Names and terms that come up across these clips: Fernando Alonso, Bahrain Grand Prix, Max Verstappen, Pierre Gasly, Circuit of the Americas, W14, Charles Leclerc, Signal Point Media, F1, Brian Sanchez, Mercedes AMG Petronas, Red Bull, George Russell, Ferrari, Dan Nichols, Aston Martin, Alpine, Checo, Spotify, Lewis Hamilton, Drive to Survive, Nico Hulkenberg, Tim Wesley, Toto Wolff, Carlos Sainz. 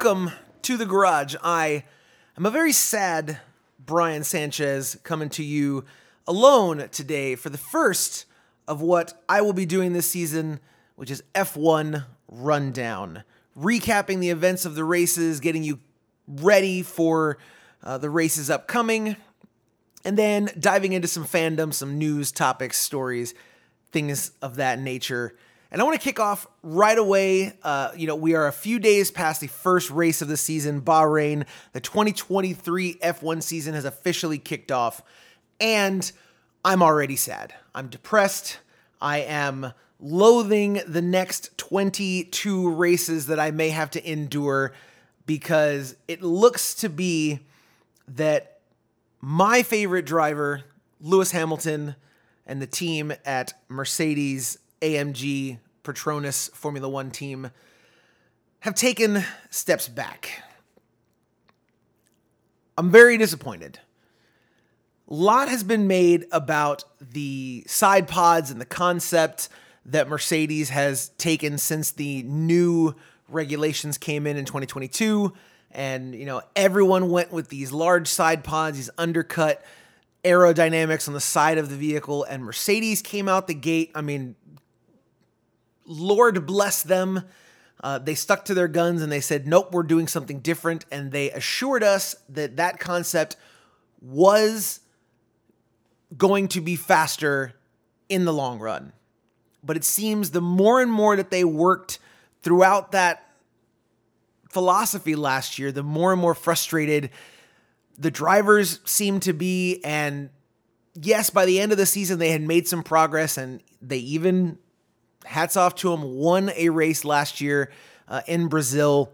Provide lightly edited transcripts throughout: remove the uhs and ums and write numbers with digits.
Welcome to the garage. I am a very sad Brian Sanchez coming to you alone today for the first of what I will be doing this season, which is F1 Rundown. Recapping the events of the races, getting you ready for the races upcoming, and then diving into some fandom, some news, topics, stories, things of that nature. And I want to kick off right away. We are a few days past the first race of the season, Bahrain. The 2023 F1 season has officially kicked off, and I'm already sad. I'm depressed. I am loathing the next 22 races that I may have to endure because it looks to be that my favorite driver, Lewis Hamilton, and the team at Mercedes AMG Petronas Formula One team have taken steps back. I'm very disappointed. A lot has been made about the side pods and the concept that Mercedes has taken since the new regulations came in 2022. And, everyone went with these large side pods, these undercut aerodynamics on the side of the vehicle. And Mercedes came out the gate. Lord bless them. They stuck to their guns and they said, nope, we're doing something different. And they assured us that that concept was going to be faster in the long run. But it seems the more and more that they worked throughout that philosophy last year, the more and more frustrated the drivers seem to be. And yes, by the end of the season, they had made some progress and they even, hats off to him, won a race last year in Brazil,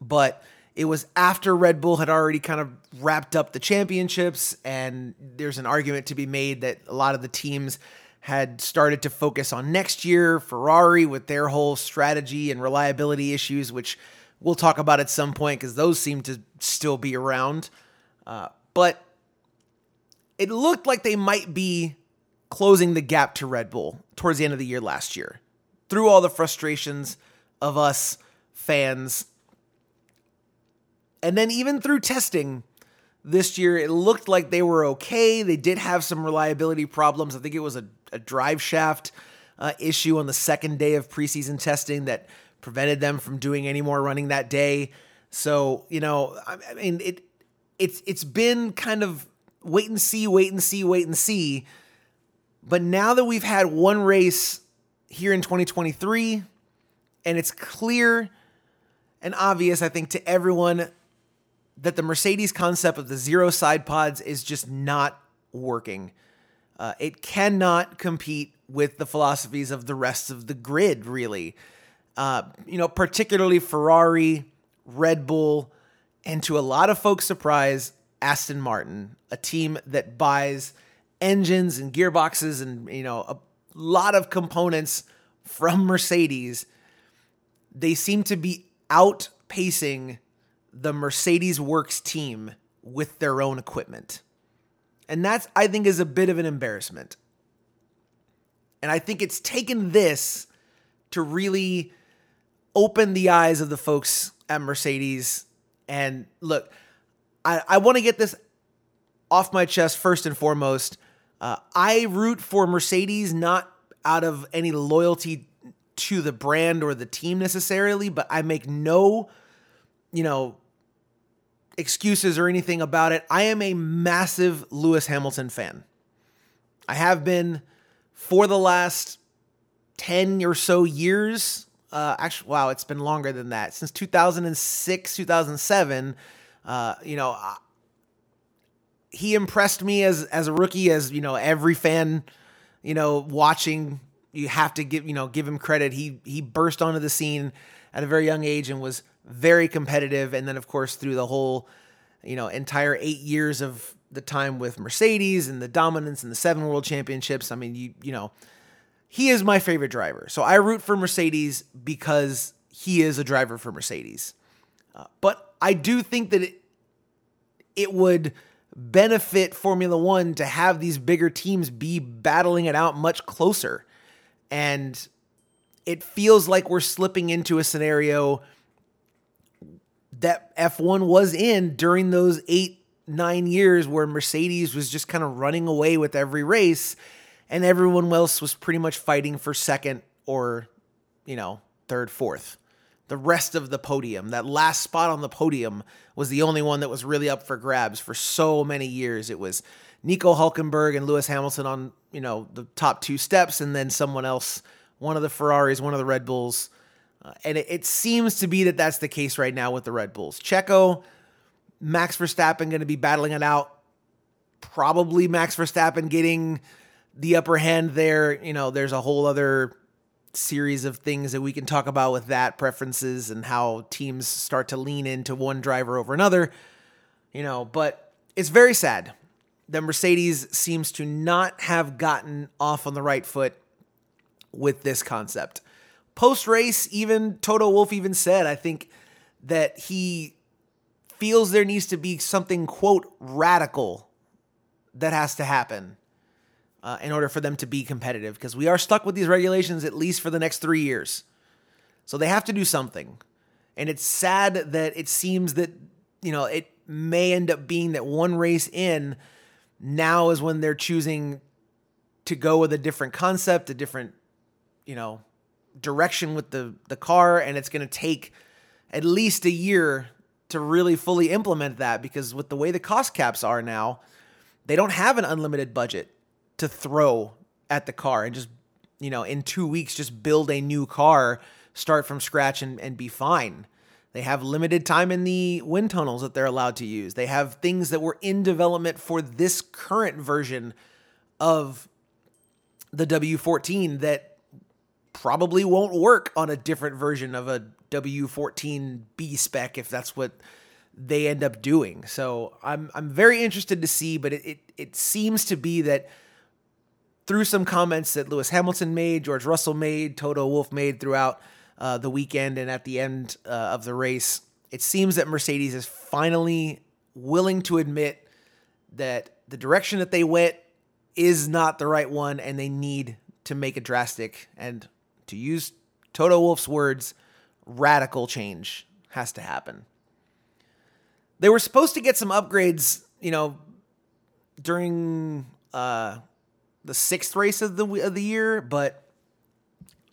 but it was after Red Bull had already kind of wrapped up the championships, and there's an argument to be made that a lot of the teams had started to focus on next year. Ferrari with their whole strategy and reliability issues, which we'll talk about at some point because those seem to still be around. But it looked like they might be closing the gap to Red Bull towards the end of the year last year, through all the frustrations of us fans. And then even through testing this year, it looked like they were okay. They did have some reliability problems. I think it was a drive shaft issue on the second day of preseason testing that prevented them from doing any more running that day. So, it's been kind of wait and see. But now that we've had one race here in 2023, and it's clear and obvious, I think, to everyone that the Mercedes concept of the zero side pods is just not working. It cannot compete with the philosophies of the rest of the grid, really. Particularly Ferrari, Red Bull, and to a lot of folks' surprise, Aston Martin, a team that buys engines and gearboxes and, a lot of components from Mercedes. They seem to be outpacing the Mercedes Works team with their own equipment. And that's, I think, is a bit of an embarrassment. And I think it's taken this to really open the eyes of the folks at Mercedes. And look, I want to get this off my chest first and foremost. I root for Mercedes, not out of any loyalty to the brand or the team necessarily, but I make no, excuses or anything about it. I am a massive Lewis Hamilton fan. I have been for the last 10 or so years. It's been longer than that. Since 2006, 2007, he impressed me as a rookie, as, every fan, watching, you have to give him credit. He burst onto the scene at a very young age and was very competitive. And then, of course, through the whole, entire 8 years of the time with Mercedes and the dominance and the 7 world championships. He is my favorite driver. So I root for Mercedes because he is a driver for Mercedes. But I do think that it would benefit Formula One to have these bigger teams be battling it out much closer. And it feels like we're slipping into a scenario that F1 was in during those 8-9 years where Mercedes was just kind of running away with every race and everyone else was pretty much fighting for second or, you know, third, fourth. The rest of the podium, that last spot on the podium was the only one that was really up for grabs for so many years. It was Nico Hulkenberg and Lewis Hamilton on, you know, the top two steps, and then someone else, one of the Ferraris, one of the Red Bulls. And it seems to be that that's the case right now with the Red Bulls. Checo, Max Verstappen going to be battling it out. Probably Max Verstappen getting the upper hand there. You know, there's a whole other series of things that we can talk about with that, preferences and how teams start to lean into one driver over another, you know, but it's very sad that Mercedes seems to not have gotten off on the right foot with this concept. Post-race, even Toto Wolff even said, I think, that he feels there needs to be something, quote, radical that has to happen in order for them to be competitive, because we are stuck with these regulations at least for the next 3 years. So they have to do something. And it's sad that it seems that, you know, it may end up being that one race in, now is when they're choosing to go with a different concept, a different, you know, direction with the car. And it's going to take at least a year to really fully implement that, because with the way the cost caps are now, they don't have an unlimited budget to throw at the car and just, you know, in 2 weeks, just build a new car, start from scratch and be fine. They have limited time in the wind tunnels that they're allowed to use. They have things that were in development for this current version of the W14 that probably won't work on a different version of a W14B spec if that's what they end up doing. So I'm very interested to see, but it seems to be that through some comments that Lewis Hamilton made, George Russell made, Toto Wolff made throughout the weekend and at the end of the race, it seems that Mercedes is finally willing to admit that the direction that they went is not the right one and they need to make a drastic, and to use Toto Wolff's words, radical change has to happen. They were supposed to get some upgrades, you know, during the sixth race of the year, but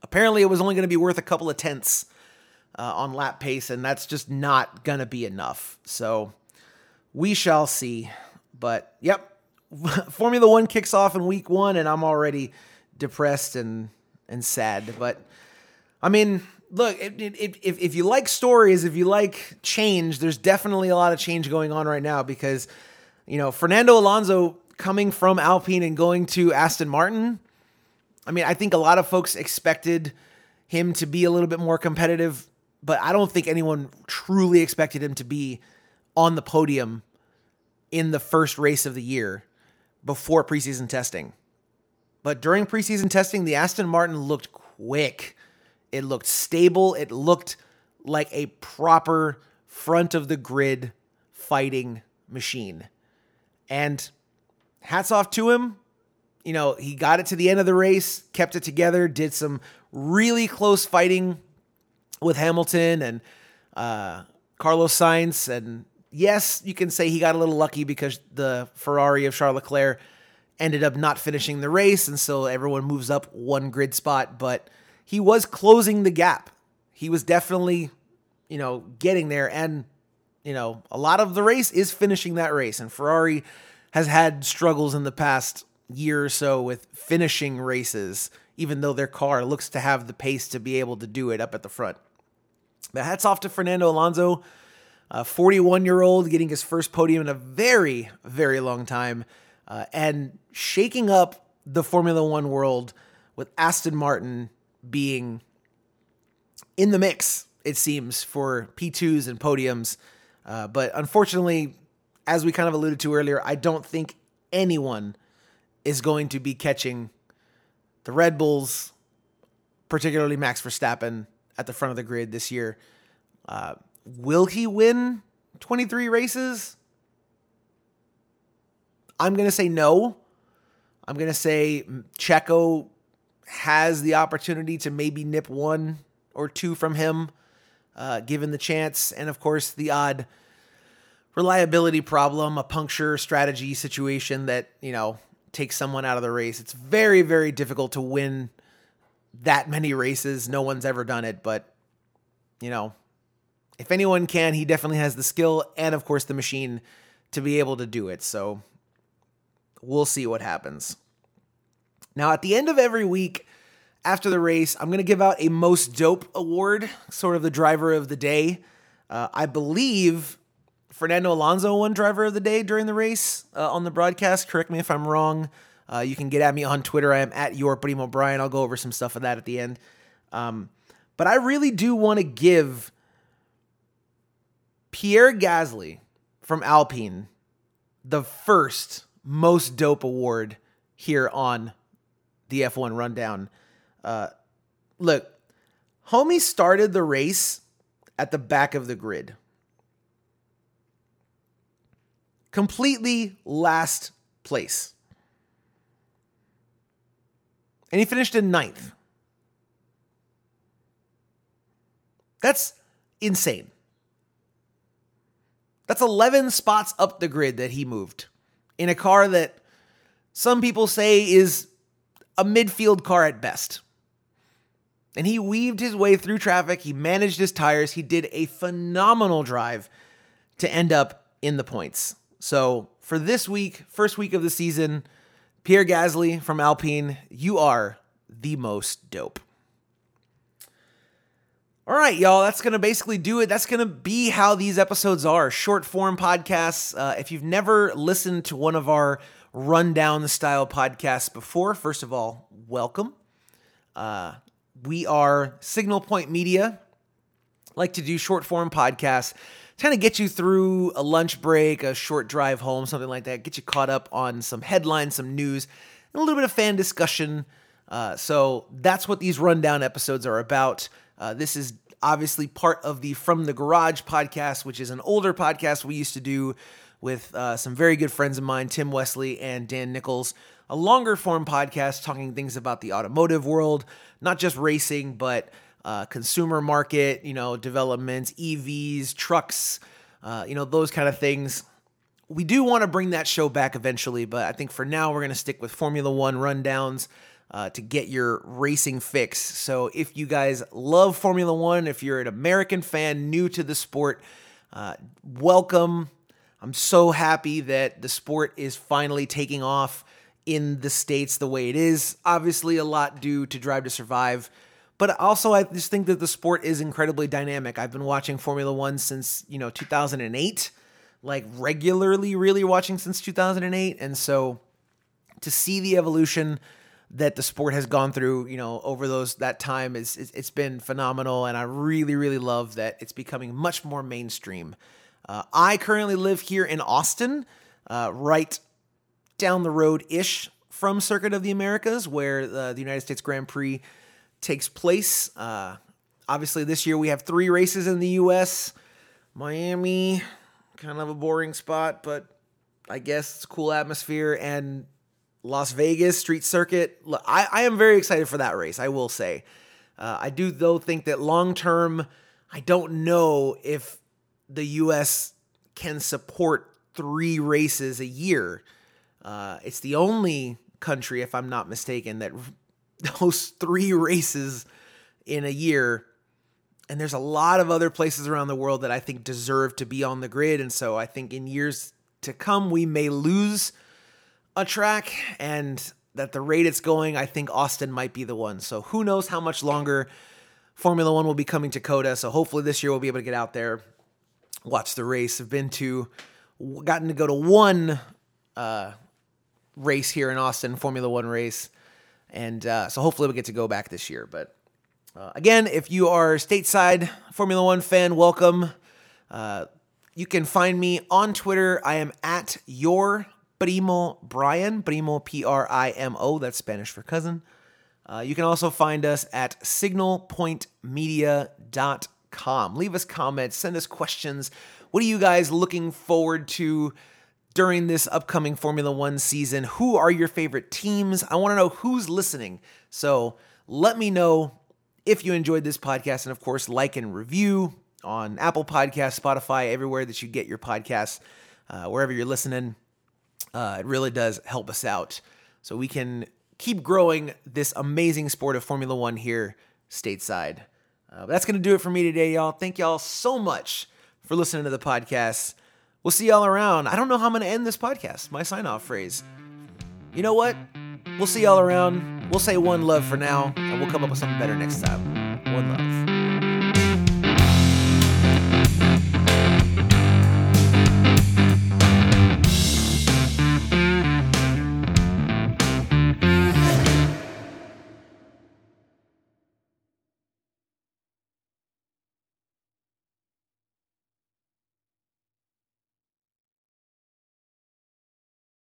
apparently it was only going to be worth a couple of tenths on lap pace, and that's just not going to be enough. So we shall see. But yep, Formula One kicks off in week one, and I'm already depressed and sad. But I mean, look, if you like stories, if you like change, there's definitely a lot of change going on right now because, you know, Fernando Alonso coming from Alpine and going to Aston Martin, I mean, I think a lot of folks expected him to be a little bit more competitive, but I don't think anyone truly expected him to be on the podium in the first race of the year before preseason testing. But during preseason testing, the Aston Martin looked quick. It looked stable. It looked like a proper front-of-the-grid fighting machine. And hats off to him. You know, he got it to the end of the race, kept it together, did some really close fighting with Hamilton and Carlos Sainz. And yes, you can say he got a little lucky because the Ferrari of Charles Leclerc ended up not finishing the race, and so everyone moves up one grid spot. But he was closing the gap. He was definitely, you know, getting there. And, you know, a lot of the race is finishing that race. And Ferrari has had struggles in the past year or so with finishing races, even though their car looks to have the pace to be able to do it up at the front. But hats off to Fernando Alonso, a 41-year-old getting his first podium in a very, very long time, and shaking up the Formula One world with Aston Martin being in the mix, it seems, for P2s and podiums. But unfortunately, as we kind of alluded to earlier, I don't think anyone is going to be catching the Red Bulls, particularly Max Verstappen, at the front of the grid this year. Will he win 23 races? I'm going to say no. I'm going to say Checo has the opportunity to maybe nip one or two from him. given the chance, and of course the odd reliability problem, a puncture strategy situation that, you know, takes someone out of the race. It's very, very difficult to win that many races. No one's ever done it, but, you know, if anyone can, he definitely has the skill and, of course, the machine to be able to do it. So we'll see what happens. Now, at the end of every week after the race, I'm going to give out a Most Dope award, sort of the driver of the day. I believe Fernando Alonso won driver of the day during the race on the broadcast. Correct me if I'm wrong. You can get at me on Twitter. I am at YourPrimOBrien. I'll go over some stuff of that at the end. But I really do want to give Pierre Gasly from Alpine the first Most Dope award here on the F1 Rundown. Look, homie started the race at the back of the grid. Completely last place. And he finished in 9th. That's insane. That's 11 spots up the grid that he moved in a car that some people say is a midfield car at best. And he weaved his way through traffic. He managed his tires. He did a phenomenal drive to end up in the points. So for this week, first week of the season, Pierre Gasly from Alpine, you are the most dope. All right, y'all, that's going to basically do it. That's going to be how these episodes are, short-form podcasts. If you've never listened to one of our rundown-style podcasts before, first of all, welcome. We are Signal Point Media, like to do short-form podcasts, kind of get you through a lunch break, a short drive home, something like that, get you caught up on some headlines, some news, and a little bit of fan discussion. So that's what these rundown episodes are about. This is obviously part of the From the Garage podcast, which is an older podcast we used to do with some very good friends of mine, Tim Wesley and Dan Nichols, a longer form podcast talking things about the automotive world, not just racing, but consumer market, you know, developments, EVs, trucks, you know, those kind of things. We do want to bring that show back eventually, but I think for now we're going to stick with Formula One rundowns. To get your racing fix. So if you guys love Formula One, if you're an American fan new to the sport, welcome. I'm so happy that the sport is finally taking off in the States the way it is. Obviously a lot due to Drive to Survive, but also I just think that the sport is incredibly dynamic. I've been watching Formula One since, you know, 2008, like regularly really watching since 2008. And so to see the evolution that the sport has gone through, you know, over that time, it's been phenomenal, and I really, really love that it's becoming much more mainstream. I currently live here in Austin, right down the road-ish from Circuit of the Americas, where the United States Grand Prix takes place. Obviously, this year we have 3 races in the U.S. Miami, kind of a boring spot, but I guess it's a cool atmosphere, and Las Vegas, Street Circuit. Look, I am very excited for that race, I will say. I do, though, think that long-term, I don't know if the U.S. can support 3 races a year. It's the only country, if I'm not mistaken, that hosts 3 races in a year. And there's a lot of other places around the world that I think deserve to be on the grid. And so I think in years to come, we may lose a track, and at the rate it's going, I think Austin might be the one. So who knows how much longer Formula One will be coming to Coda. So hopefully this year we'll be able to get out there, watch the race. I've gotten to go to one race here in Austin, Formula One race. And so hopefully we'll get to go back this year. But again, if you are a stateside Formula One fan, welcome. You can find me on Twitter. I am at YourPrimOBrien, Primo, Primo, that's Spanish for cousin. You can also find us at signalpointmedia.com. Leave us comments, send us questions. What are you guys looking forward to during this upcoming Formula One season? Who are your favorite teams? I want to know who's listening. So let me know if you enjoyed this podcast, and of course, like and review. on Apple Podcasts, Spotify, everywhere that you get your podcasts, wherever you're listening. It really does help us out so we can keep growing this amazing sport of Formula One here stateside. That's going to do it for me today, y'all. Thank y'all so much for listening to the podcast. We'll see y'all around. I don't know how I'm going to end this podcast, my sign-off phrase. You know what? We'll see y'all around. We'll say one love for now, and we'll come up with something better next time. One love.